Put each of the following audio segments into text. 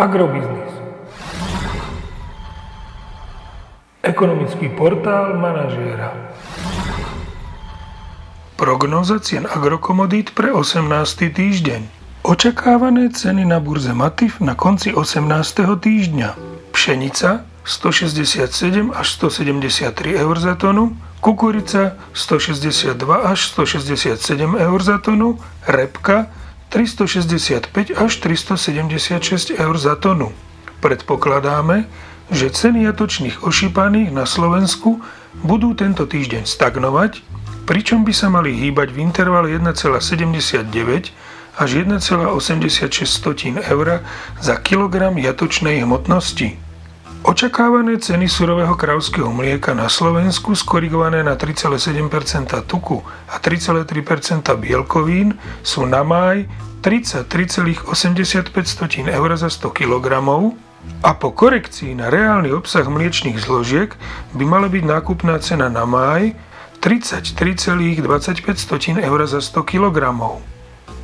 Agrobiznis. Ekonomický portál manažéra. Prognóza cien agrokomodít pre 18. týždeň. Očakávané ceny na burze Matif na konci 18. týždňa. Pšenica 167 až 173 eur za tonu, kukurica 162 až 167 eur za tonu, repka 365 až 376 eur za tonu. Predpokladáme, že ceny jatočných ošípaných na Slovensku budú tento týždeň stagnovať, pričom by sa mali hýbať v intervale 1,79 až 1,86 eur za kilogram jatočnej hmotnosti. Očakávané ceny surového kravského mlieka na Slovensku skorigované na 3,7 % tuku a 3,3 % bielkovín sú na máj 33,85 eur za 100 kg, a po korekcii na reálny obsah mliečnych zložiek by mala byť nákupná cena na máj 33,25 eur za 100 kg.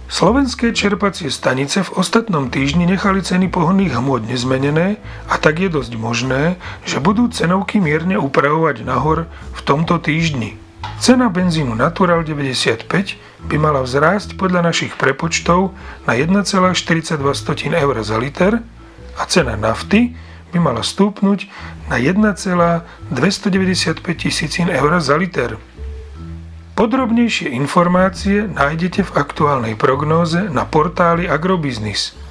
Slovenské čerpacie stanice v ostatnom týždni nechali ceny pohonných hmôt nezmenené, a tak je dosť možné, že budú cenovky mierne upravovať nahor v tomto týždni. Cena benzínu Natural 95 by mala vzrásť podľa našich prepočtov na 1,42 eur za liter, a cena nafty by mala stúpnuť na 1,295 eur za liter. Podrobnejšie informácie nájdete v aktuálnej prognóze na portáli Agrobiznis.